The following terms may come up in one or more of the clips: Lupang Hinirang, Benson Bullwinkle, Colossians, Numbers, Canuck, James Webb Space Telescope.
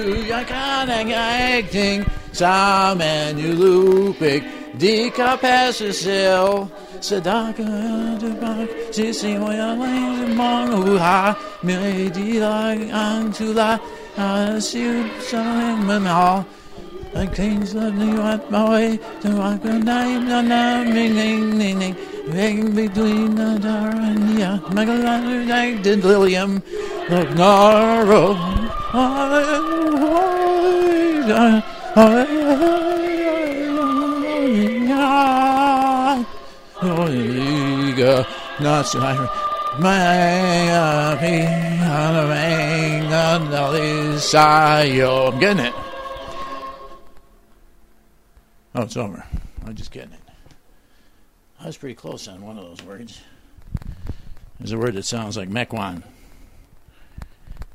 Kung ang acting sa manulupik di ka pasisil sa dagat sisiyoy ang mga huha may di lang ang tula asiyup sa mamahal ang kings love niyo at maway tuwag na imna na mining between the dar and ya magalan like did Lilium look narrow I'm getting it. Oh, it's over. I'm just getting it. I was pretty close on one of those words. There's a word that sounds like Mequon.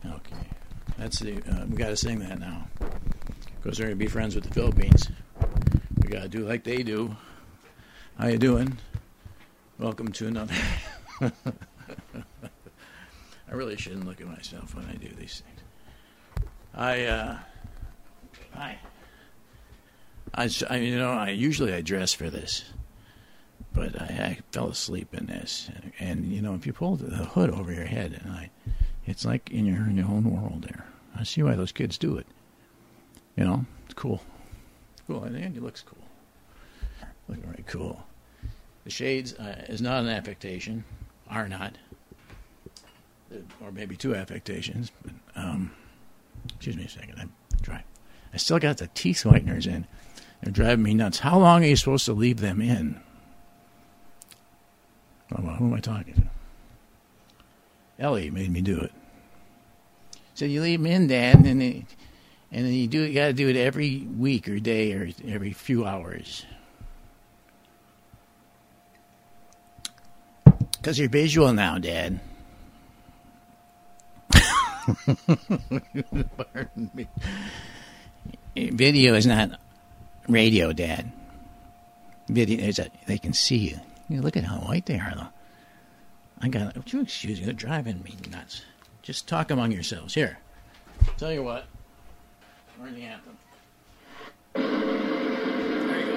Okay. That's the we got to sing that now. Because we're going to be friends with the Philippines. We got to do like they do. How you doing? Welcome to another... I really shouldn't look at myself when I do these things. I usually I dress for this, but I fell asleep in this. And you know, if you pull the hood over your head at night, it's like in your own world there. I see why those kids do it. You know, it's cool. Cool, and Andy looks cool. Looking very cool. The shades is not an affectation, are not, or maybe two affectations. But, excuse me a second, I'm dry. I still got the teeth whiteners in. They're driving me nuts. How long are you supposed to leave them in? Oh, well, who am I talking to? Ellie made me do it. So you leave them in, Dad, and then you do. You got to do it every week or day or every few hours. Because you're visual now, Dad. Pardon me. Video is not radio, Dad. Video is they can see you. You know, look at how white they are, though. I got. Would you excuse me? They're driving me nuts. Just talk among yourselves. Here, tell you what. Learn the anthem. There you go.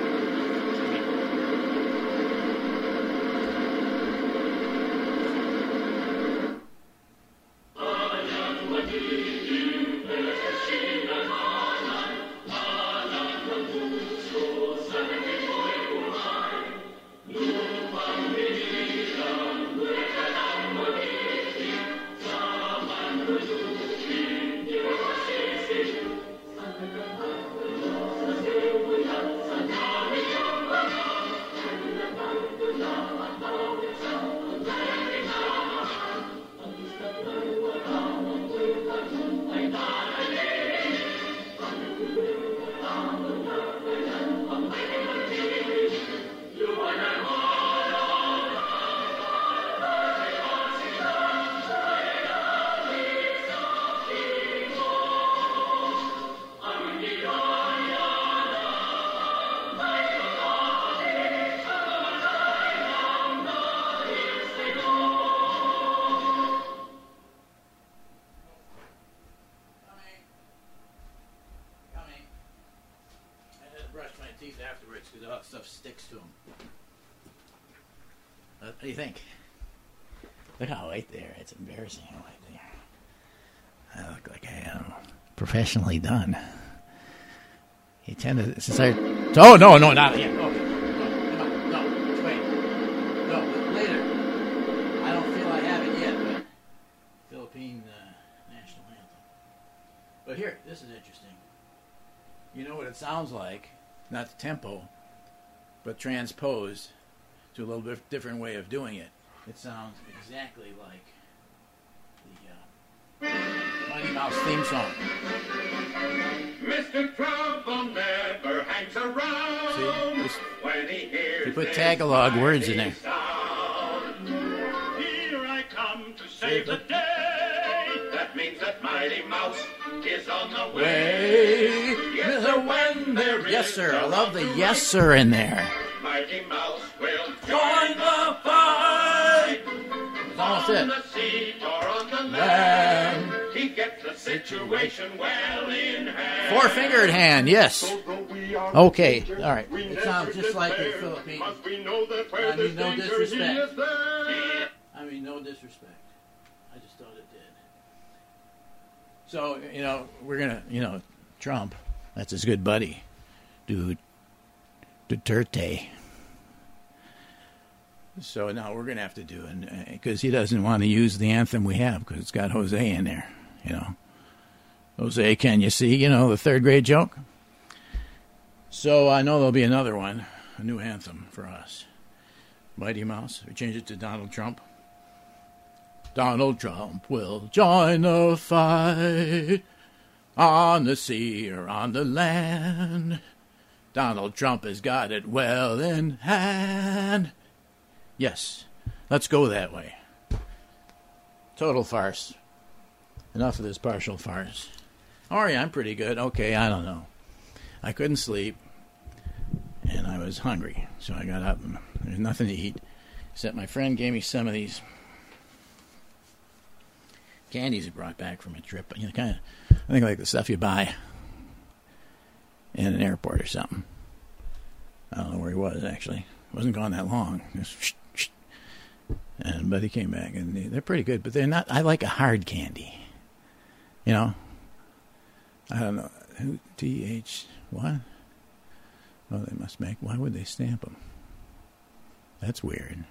What do you think? Look how white they are. It's embarrassing how white they are. I look like I am professionally done. You tend to start... Oh, no, not yet. Oh, come on. No, wait. No, later. I don't feel I have it yet, but... Philippine National Anthem. But here, this is interesting. You know what it sounds like? Not the tempo, but transposed... to a little bit different way of doing it. It sounds exactly like the Mighty Mouse theme song. Mr. Trouble never hangs around. See, when he hears they put Tagalog words in there. Sound. Here I come to save the day. That means that Mighty Mouse is on the way. Yes, sir, when there is yes, sir. I love the yes, sir in there. Mighty Mouse will join the fight. That's almost it. On the sea or on the land, he gets the situation well in hand. Four-fingered hand, yes. Okay, all right. It sounds just like the Philippines. I mean, no disrespect. I just thought it did. So, we're going to, Trump, that's his good buddy, dude, Duterte. So now we're going to have to do it because he doesn't want to use the anthem we have because it's got Jose in there, Jose, can you see, the third grade joke? So I know there'll be another one, a new anthem for us. Mighty Mouse, we change it to Donald Trump. Donald Trump will join the fight on the sea or on the land. Donald Trump has got it well in hand. Yes, let's go that way. Total farce. Enough of this partial farce. Oh yeah, I'm pretty good. Okay, I don't know. I couldn't sleep, and I was hungry, so I got up and there's nothing to eat, except my friend gave me some of these candies he brought back from a trip. I think like the stuff you buy in an airport or something. I don't know where he was, actually. Wasn't gone that long. But he came back, and they're pretty good, but they're not. I like a hard candy. I don't know. TH, what? Oh, they must make. Why would they stamp them? That's weird.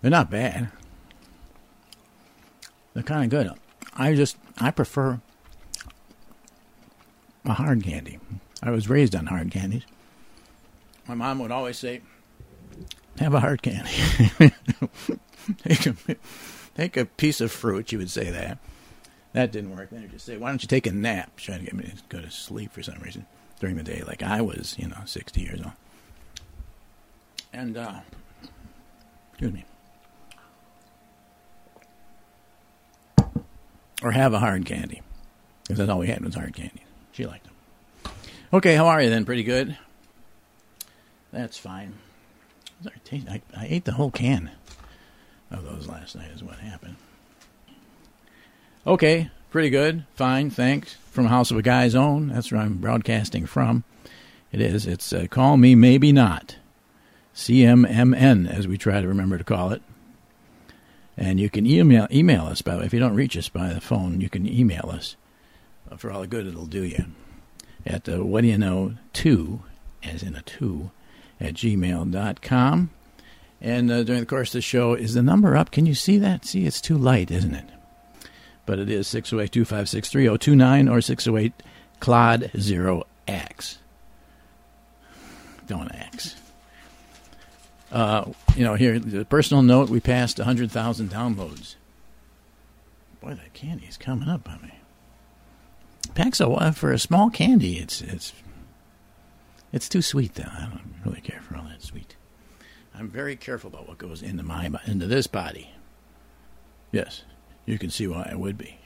They're not bad. They're kind of good. I prefer a hard candy. I was raised on hard candies. My mom would always say, have a hard candy. Take a piece of fruit, she would say that. That didn't work. Then she'd just say, why don't you take a nap? She's trying to get me to go to sleep for some reason during the day, like I was, 60 years old. And, excuse me. Or have a hard candy. Because that's all we had was hard candy. She liked them. Okay, how are you then? Pretty good? That's fine. I ate the whole can of those last night is what happened. Okay, pretty good. Fine, thanks. From House of a Guy's Own. That's where I'm broadcasting from. It is. It's Call Me Maybe Not. CMMN, as we try to remember to call it. And you can email us, by the way. If you don't reach us by the phone, you can email us. For all the good it'll do you. At whatdoyouknow2, as in a 2, at gmail.com. And during the course of the show, is the number up? Can you see that? See, it's too light, isn't it? But it is 608-256-3029 or 608-CLOD-0-AX. Don't ax. Here, the personal note, we passed 100,000 downloads. Boy, that candy is coming up on me. Packs for a small candy, it's too sweet, though. I don't really care for all that sweet. I'm very careful about what goes into this body. Yes, you can see why I would be.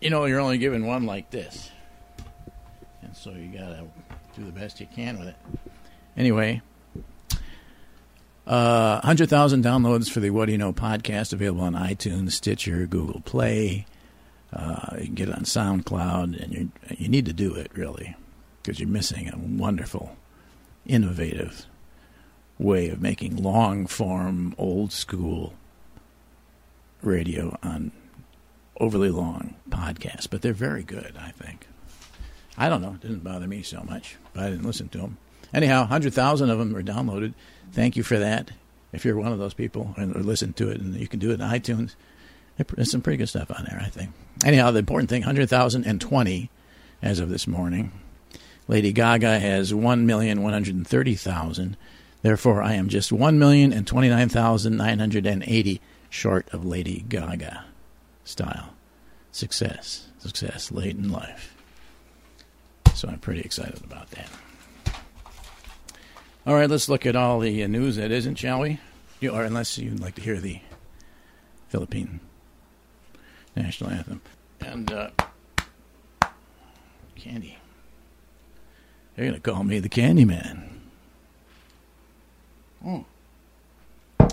You're only given one like this. And so you got to do the best you can with it. Anyway... 100,000 downloads for the What Do You Know podcast, available on iTunes, Stitcher, Google Play. You can get it on SoundCloud, and you need to do it, really, because you're missing a wonderful, innovative way of making long-form, old-school radio on overly long podcasts. But they're very good, I think. I don't know. It didn't bother me so much, but I didn't listen to them. Anyhow, 100,000 of them were downloaded. Thank you for that. If you're one of those people and listen to it, and you can do it on iTunes, there's some pretty good stuff on there, I think. Anyhow, the important thing, 100,020 as of this morning. Lady Gaga has 1,130,000. Therefore, I am just 1,029,980 short of Lady Gaga style. Success late in life. So I'm pretty excited about that. All right, let's look at all the news that isn't, shall we? Or unless you'd like to hear the Philippine national anthem. And candy. They're going to call me the Candy Man. Oh. They're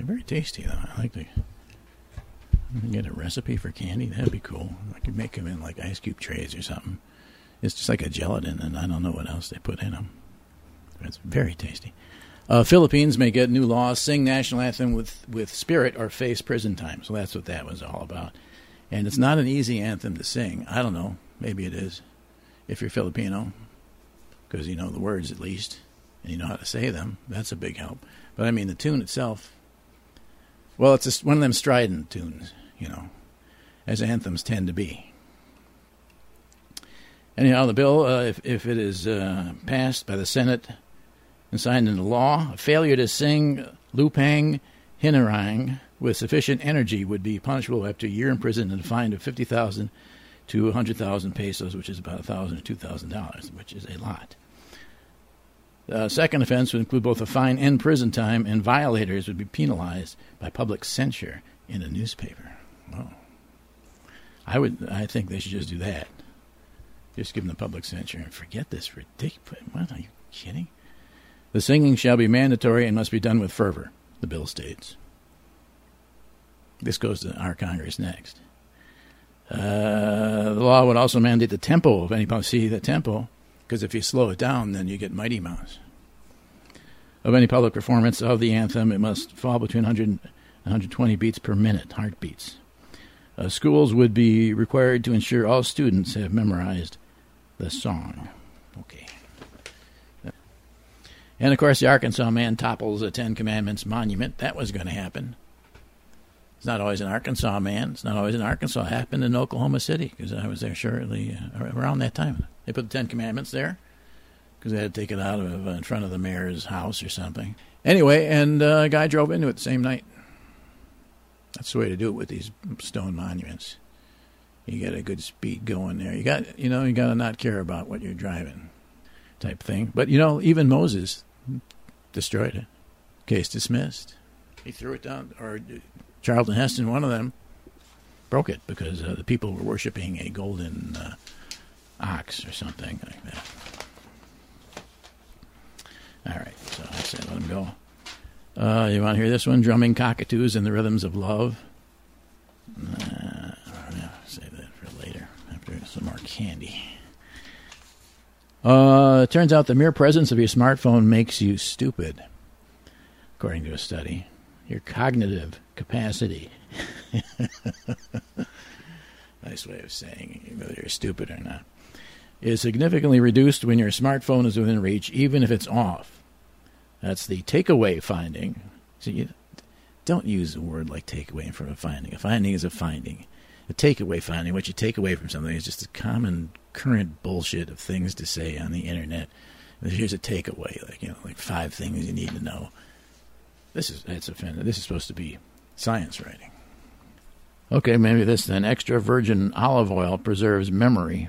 very tasty, though. I like the Get a recipe for candy. That'd be cool. I could make them in like ice cube trays or something. It's just like a gelatin, and I don't know what else they put in them. It's very tasty. Philippines may get new laws. Sing national anthem with spirit or face prison time. So that's what that was all about. And it's not an easy anthem to sing. I don't know. Maybe it is. If you're Filipino, because you know the words at least, and you know how to say them, that's a big help. But I mean the tune itself, well, it's just one of them strident tunes, you know, as anthems tend to be. Anyhow, the bill, if it is passed by the Senate and signed into law, a failure to sing Lupang Hinirang with sufficient energy would be punishable up to a year in prison and a fine of 50,000 to 100,000 pesos, which is about $1,000 to $2,000, which is a lot. The second offense would include both a fine and prison time, and violators would be penalized by public censure in a newspaper. Wow. I think they should just do that. Just give them the public censure and forget this ridiculous. What, are you kidding? The singing shall be mandatory and must be done with fervor, the bill states. This goes to our Congress next. The law would also mandate the tempo of any public... See, the tempo, because if you slow it down, then you get Mighty Mouse. Of any public performance of the anthem, it must fall between 100 and 120 beats per minute, heartbeats. Schools would be required to ensure all students have memorized the song. Okay. And, of course, the Arkansas man topples the Ten Commandments monument. That was going to happen. It's not always an Arkansas man. It's not always in Arkansas. It happened in Oklahoma City because I was there shortly around that time. They put the Ten Commandments there because they had to take it out of in front of the mayor's house or something. Anyway, and a guy drove into it the same night. That's the way to do it with these stone monuments. You get a good speed going there. You got to not care about what you're driving, type thing. But even Moses destroyed it. Case dismissed. He threw it down, or Charlton Heston, one of them, broke it because the people were worshiping a golden ox or something like that. All right, so I said let him go. You want to hear this one? Drumming Cockatoos and the Rhythms of Love. Save that for later after some more candy. It turns out the mere presence of your smartphone makes you stupid, according to a study. Your cognitive capacity. Nice way of saying whether you're stupid or not. Is significantly reduced when your smartphone is within reach, even if it's off. That's the takeaway finding. So you don't use the word like takeaway in front of finding. A finding is a finding. A takeaway finding, what you take away from something, is just the common current bullshit of things to say on the internet. Here's a takeaway, like 5 things you need to know. That's offensive. This is supposed to be science writing. Okay, maybe this then. Extra virgin olive oil preserves memory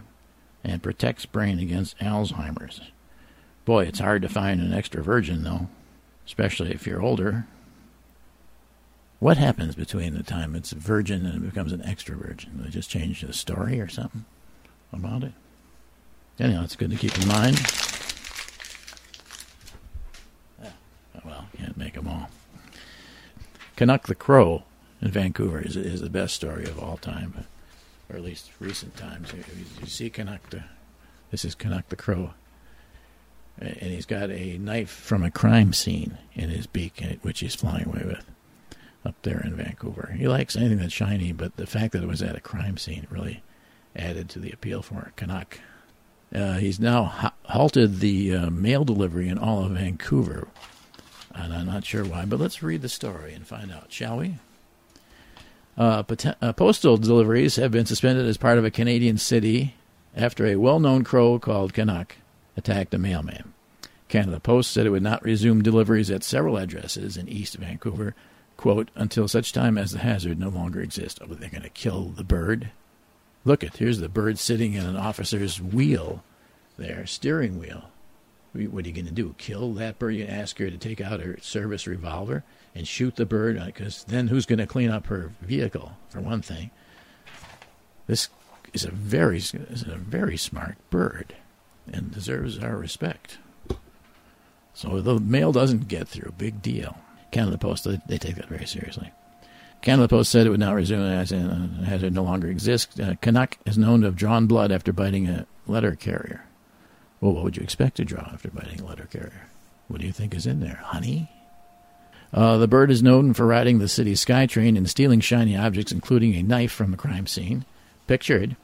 and protects brain against Alzheimer's. Boy, it's hard to find an extra virgin, though, especially if you're older. What happens between the time it's a virgin and it becomes an extra virgin? They just change the story or something about it? Anyhow, it's good to keep in mind. Well, can't make them all. Canuck the Crow in Vancouver is the best story of all time, or at least recent times. You see Canuck this is Canuck the Crow, and he's got a knife from a crime scene in his beak, which he's flying away with up there in Vancouver. He likes anything that's shiny, but the fact that it was at a crime scene really added to the appeal for it. Canuck. He's now halted the mail delivery in all of Vancouver, and I'm not sure why, but let's read the story and find out, shall we? Postal deliveries have been suspended as part of a Canadian city after a well-known crow called Canuck attacked a mailman. Canada Post said it would not resume deliveries at several addresses in East Vancouver, quote, until such time as the hazard no longer exists. Oh, they're going to kill the bird? Look, here's the bird sitting in an officer's wheel there, steering wheel. What are you going to do, kill that bird? You ask her to take out her service revolver and shoot the bird? Because then who's going to clean up her vehicle, for one thing? This is a very smart bird and deserves our respect. So the mail doesn't get through. Big deal. Canada Post, they take that very seriously. Canada Post said it would not resume as it no longer exists. Canuck is known to have drawn blood after biting a letter carrier. Well, what would you expect to draw after biting a letter carrier? What do you think is in there? Honey? The bird is known for riding the city's SkyTrain and stealing shiny objects, including a knife from the crime scene. Pictured.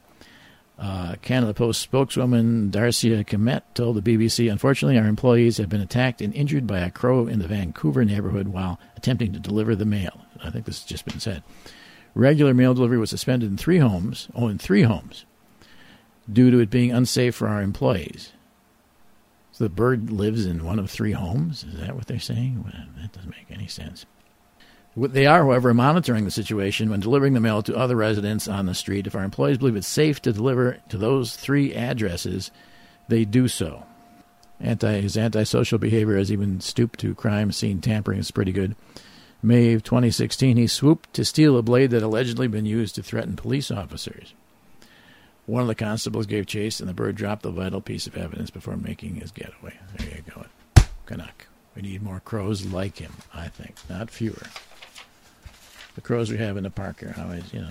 Canada Post spokeswoman Darcia Komet told the BBC, unfortunately, our employees have been attacked and injured by a crow in the Vancouver neighborhood while attempting to deliver the mail. I think this has just been said. Regular mail delivery was suspended in three homes, due to it being unsafe for our employees. So the bird lives in one of three homes? Is that what they're saying? Well, that doesn't make any sense. They are, however, monitoring the situation when delivering the mail to other residents on the street. If our employees believe it's safe to deliver to those three addresses, they do so. His antisocial behavior has even stooped to crime scene tampering. It's pretty good. May of 2016, he swooped to steal a blade that allegedly been used to threaten police officers. One of the constables gave chase, and the bird dropped the vital piece of evidence before making his getaway. There you go. Canuck. We need more crows like him, I think. Not fewer. The crows we have in the park are always, you know...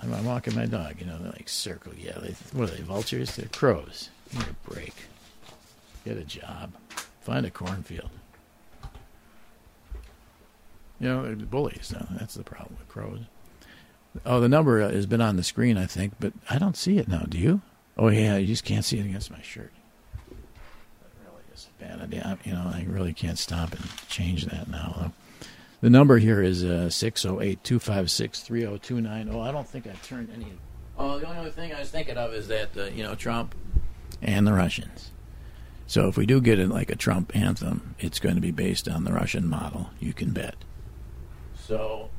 I'm walking my dog, you know, they're like circle. Yeah, what are they, vultures? They're crows. Give me a break. Get a job. Find a cornfield. You know, they're bullies. No, that's the problem with crows. Oh, the number has been on the screen, I think, but I don't see it now. Do you? Oh, yeah, you just can't see it against my shirt. That really is a bad idea. You know, I really can't stop and change that now. The number here is 608-256-3029. Oh, I don't think I turned any... Oh, the only other thing I was thinking of is that, you know, Trump and the Russians. So if we do get it like a Trump anthem, it's going to be based on the Russian model, you can bet. So...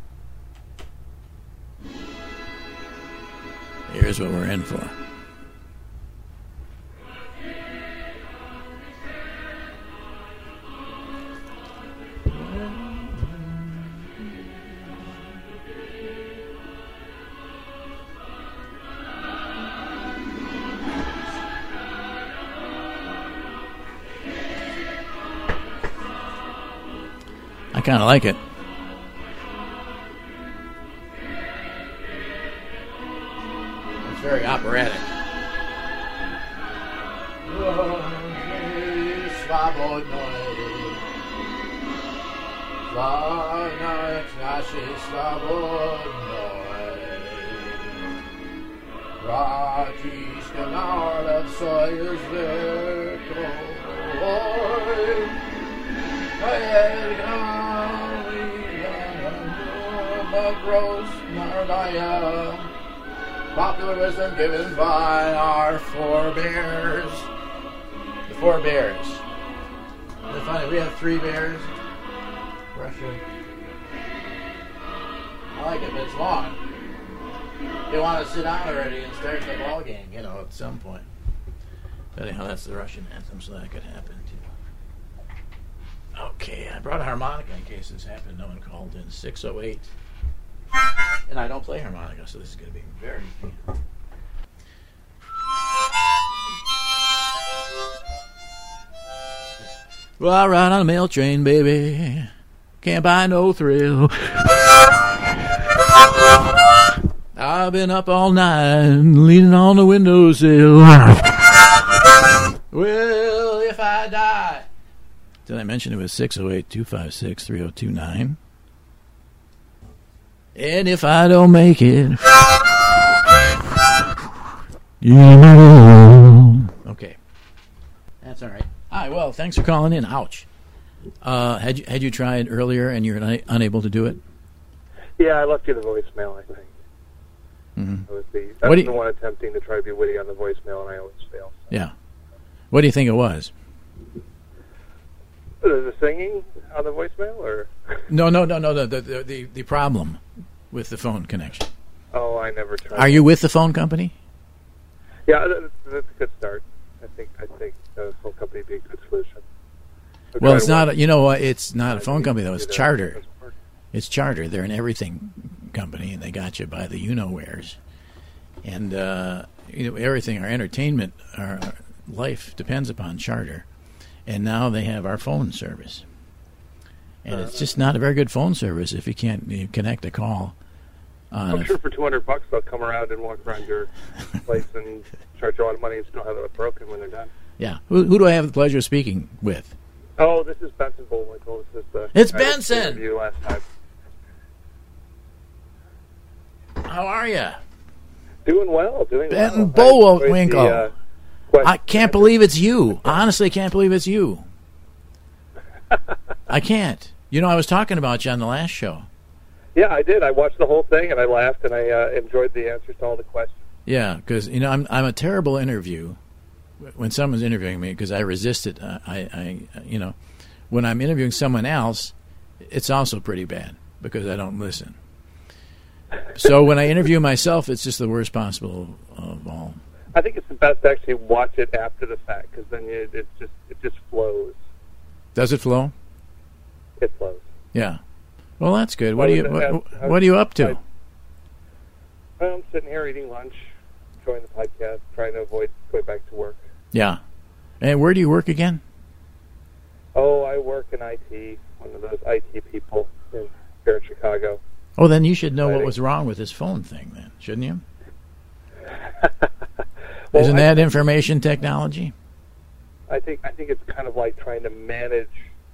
here's what we're in for. I kind of like it. Very operatic. Popular wisdom given by our forebears. The forebears. Isn't it funny? We have three bears. Russia. I like it, but it's long. They want to sit down already and start the ball game, you know, at some point. But anyhow, that's the Russian anthem, so that could happen too. Okay, I brought a harmonica in case this happened. No one called in. 608. And I don't play harmonica, so this is going to be very fun. Well, I ride on a mail train, baby. Can't buy no thrill. I've been up all night, leaning on the windowsill. Well, if I die. Did I mention it was 608-256-3029? And if I don't make it, you know. Okay, that's all right. Hi, well, thanks for calling in. Ouch. Had you tried earlier and you're unable to do it? Yeah, I left you the voicemail. I think. Mm-hmm. I was the one attempting to try to be witty on the voicemail, and I always fail. So. Yeah. What do you think it was? The singing on the voicemail, or no. The problem with the phone connection. Oh, I never tried. Are you with the phone company? Yeah, that's a good start. I think the phone company would be a good solution. But well, it's not a phone company though. It's Charter. It's Charter. They're an everything company, and they got you by the you know wheres, and you know everything. Our entertainment, our life depends upon Charter. And now they have our phone service. And it's just not a very good phone service if you can't connect a call. I'm sure for $200 they'll come around and walk around your place and charge you a lot of money and still have it broken when they're done. Yeah. Who do I have the pleasure of speaking with? Oh, this is Benson Bullwinkle. This is It's Benson. You last time. How are you? Doing well. Benson Bullwinkle. I can't believe it's you. Honestly, I can't believe it's you. I can't. You know, I was talking about you on the last show. Yeah, I did. I watched the whole thing, and I laughed, and I enjoyed the answers to all the questions. Yeah, because, you know, I'm a terrible interview when someone's interviewing me because I resist it. I you know, when I'm interviewing someone else, it's also pretty bad because I don't listen. So when I interview myself, it's just the worst possible of all. I think it's the best to actually watch it after the fact because then it just flows. Does it flow? It flows. Yeah. Well, that's good. What are you up to? I'm sitting here eating lunch, enjoying the podcast, trying to avoid going back to work. Yeah. And where do you work again? Oh, I work in IT, one of those IT people here in Chicago. Oh, then you should know what was wrong with this phone thing then, shouldn't you? Well, isn't that information technology? I think it's kind of like trying to manage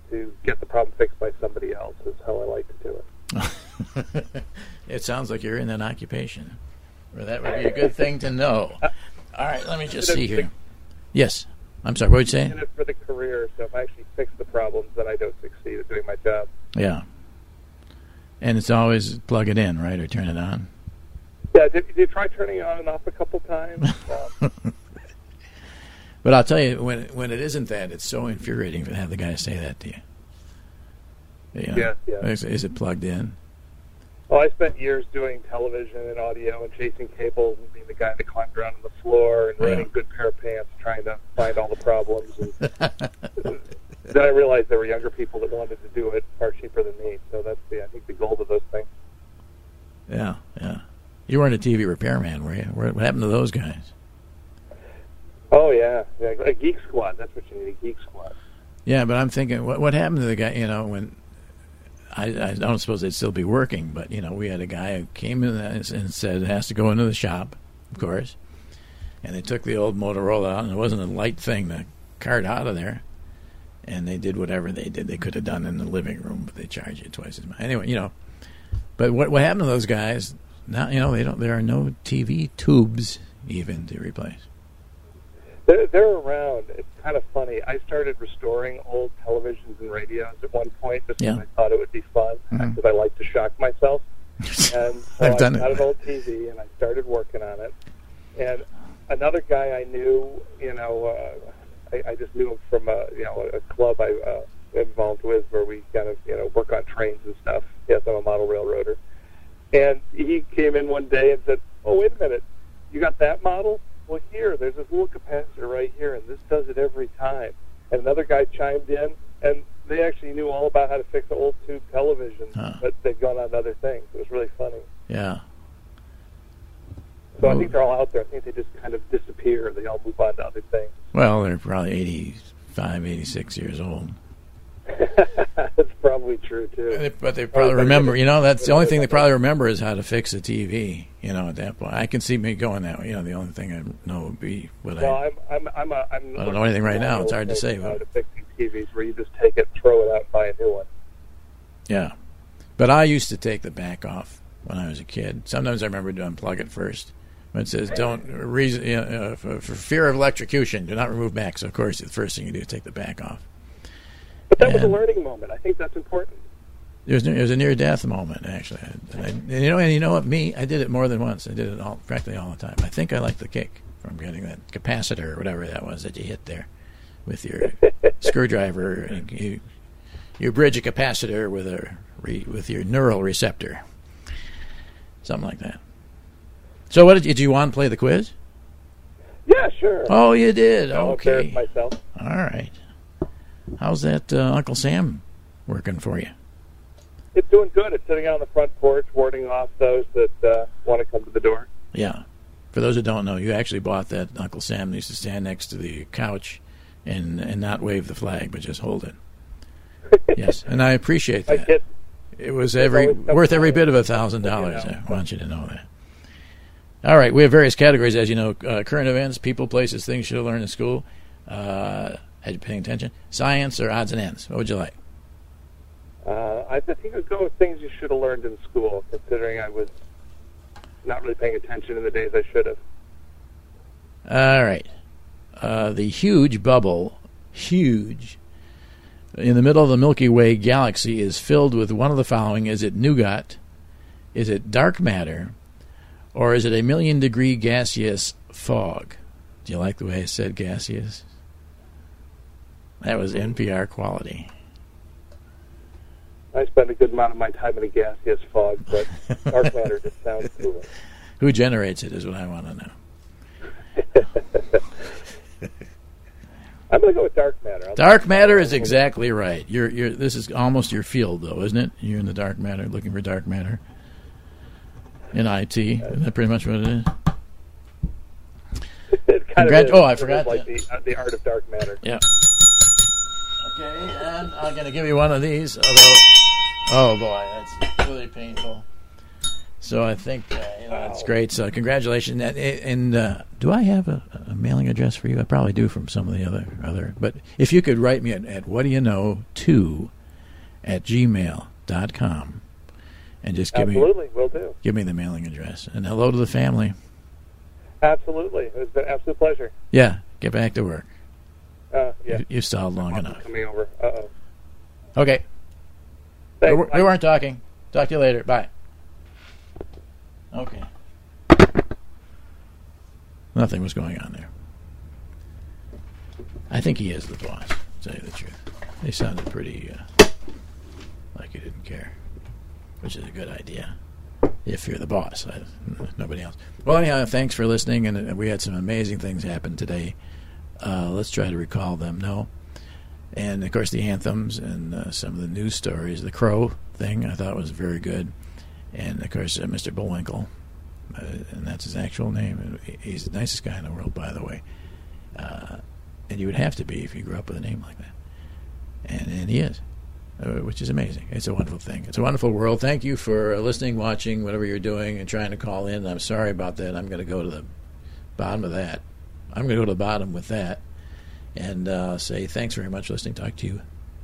to get the problem fixed by somebody else is how I like to do it. It sounds like you're in that occupation. Well, that would be a good thing to know. All right, let me just see here. Yes. I'm sorry, what were you saying? I'm in it for the career, so if I actually fix the problems, then I don't succeed at doing my job. Yeah. And it's always plug it in, right, or turn it on? Yeah, did you try turning it on and off a couple times? But I'll tell you, when it isn't that, it's so infuriating to have the guy say that to you. You know, yeah. Is it plugged in? Well, I spent years doing television and audio and chasing cables and being the guy that climbed around on the floor and wearing a good pair of pants trying to find all the problems. And then I realized there were younger people that wanted to do it far cheaper than me. So that's, I think, the goal of those things. Yeah, yeah. You weren't a TV repairman, were you? What happened to those guys? Oh, yeah. A geek squad. That's what you need, a geek squad. Yeah, but I'm thinking, what happened to the guy, you know, when I don't suppose they'd still be working, but, you know, we had a guy who came in and said it has to go into the shop, of course, and they took the old Motorola out, and it wasn't a light thing to cart out of there, and they did whatever they did. They could have done in the living room, but they charge you twice as much. Anyway, you know, but what happened to those guys? Now, you know, there are no TV tubes even to replace. They're around. It's kind of funny. I started restoring old televisions and radios at one point just because I thought it would be fun because I like to shock myself. And so I got an old TV and I started working on it. And another guy I knew, you know, I just knew him from a club I involved with where we kind of work on trains and stuff. Yes, I'm a model railroader. And he came in one day and said, "Oh, wait a minute, you got that model? Well, here, there's this little capacitor right here, and this does it every time." And another guy chimed in, and they actually knew all about how to fix the old tube television, but they've gone on to other things. It was really funny. Yeah. So I think they're all out there. I think they just kind of disappear. They all move on to other things. Well, they're probably 85, 86 years old. That's probably true, too. But they probably remember, you know, that's the only thing they probably remember is how to fix a TV, you know, at that point. I can see me going that way. You know, the only thing I know would be I don't know anything right now. It's hard to say. How to fix TVs where you just take it, throw it out, and buy a new one. Yeah. But I used to take the back off when I was a kid. Sometimes I remember to unplug it first. But it says, for fear of electrocution, do not remove back. So, of course, the first thing you do is take the back off. But that was a learning moment. I think that's important. It was a near-death moment, actually. I did it more than once. I did it practically all the time. I think I liked the kick from getting that capacitor or whatever that was that you hit there with your screwdriver. And you bridge a capacitor with with your neural receptor, something like that. So, what did you want to play the quiz? Yeah, sure. Oh, you did. I'll embarrass myself. All right. How's that Uncle Sam working for you? It's doing good. It's sitting out on the front porch, warding off those that want to come to the door. Yeah. For those who don't know, you actually bought that Uncle Sam that used to stand next to the couch and not wave the flag, but just hold it. Yes, and I appreciate that. It was worth every bit of $1,000. I want you to know that. All right, we have various categories, as you know: current events, people, places, things you should learn in school. Had you paying attention? Science or odds and ends? What would you like? I think I'd go with things you should have learned in school, considering I was not really paying attention in the days I should have. All right. The huge bubble, huge, in the middle of the Milky Way galaxy is filled with one of the following. Is it nougat? Is it dark matter? Or is it a million-degree gaseous fog? Do you like the way I said gaseous? That was NPR quality. I spend a good amount of my time in a gaseous fog, but dark matter just sounds cool. Who generates it is what I want to know. I'm going to go with dark matter. Dark matter is exactly right. This is almost your field, though, isn't it? You're in the dark matter, looking for dark matter in IT. Isn't that pretty much what it is? It kind of is. Oh, I forgot. It's like the art of dark matter. Yeah. Okay, and I'm going to give you one of these. Oh, boy, that's really painful. So I think that's great. So congratulations. And do I have a mailing address for you? I probably do from some of the other. But if you could write me at whatdoyouknow2@gmail.com and just give me will do. Give me the mailing address. And hello to the family. Absolutely. It's been an absolute pleasure. Yeah, get back to work. Yeah. You stalled long enough. Coming over. Uh-oh. Okay. Thanks. We weren't talking. Talk to you later. Bye. Okay. Nothing was going on there. I think he is the boss, to tell you the truth. They sounded pretty like he didn't care, which is a good idea if you're the boss. Nobody else. Well, anyhow, thanks for listening, and we had some amazing things happen today. Let's try to recall them. No. And, of course, the anthems and some of the news stories. The Crow thing I thought was very good. And, of course, Mr. Bullwinkle, and that's his actual name. He's the nicest guy in the world, by the way. And you would have to be if you grew up with a name like that. And he is, which is amazing. It's a wonderful thing. It's a wonderful world. Thank you for listening, watching, whatever you're doing, and trying to call in. I'm sorry about that. I'm going to go to the bottom of that. I'm going to go to the bottom with that and say thanks very much for listening. Talk to you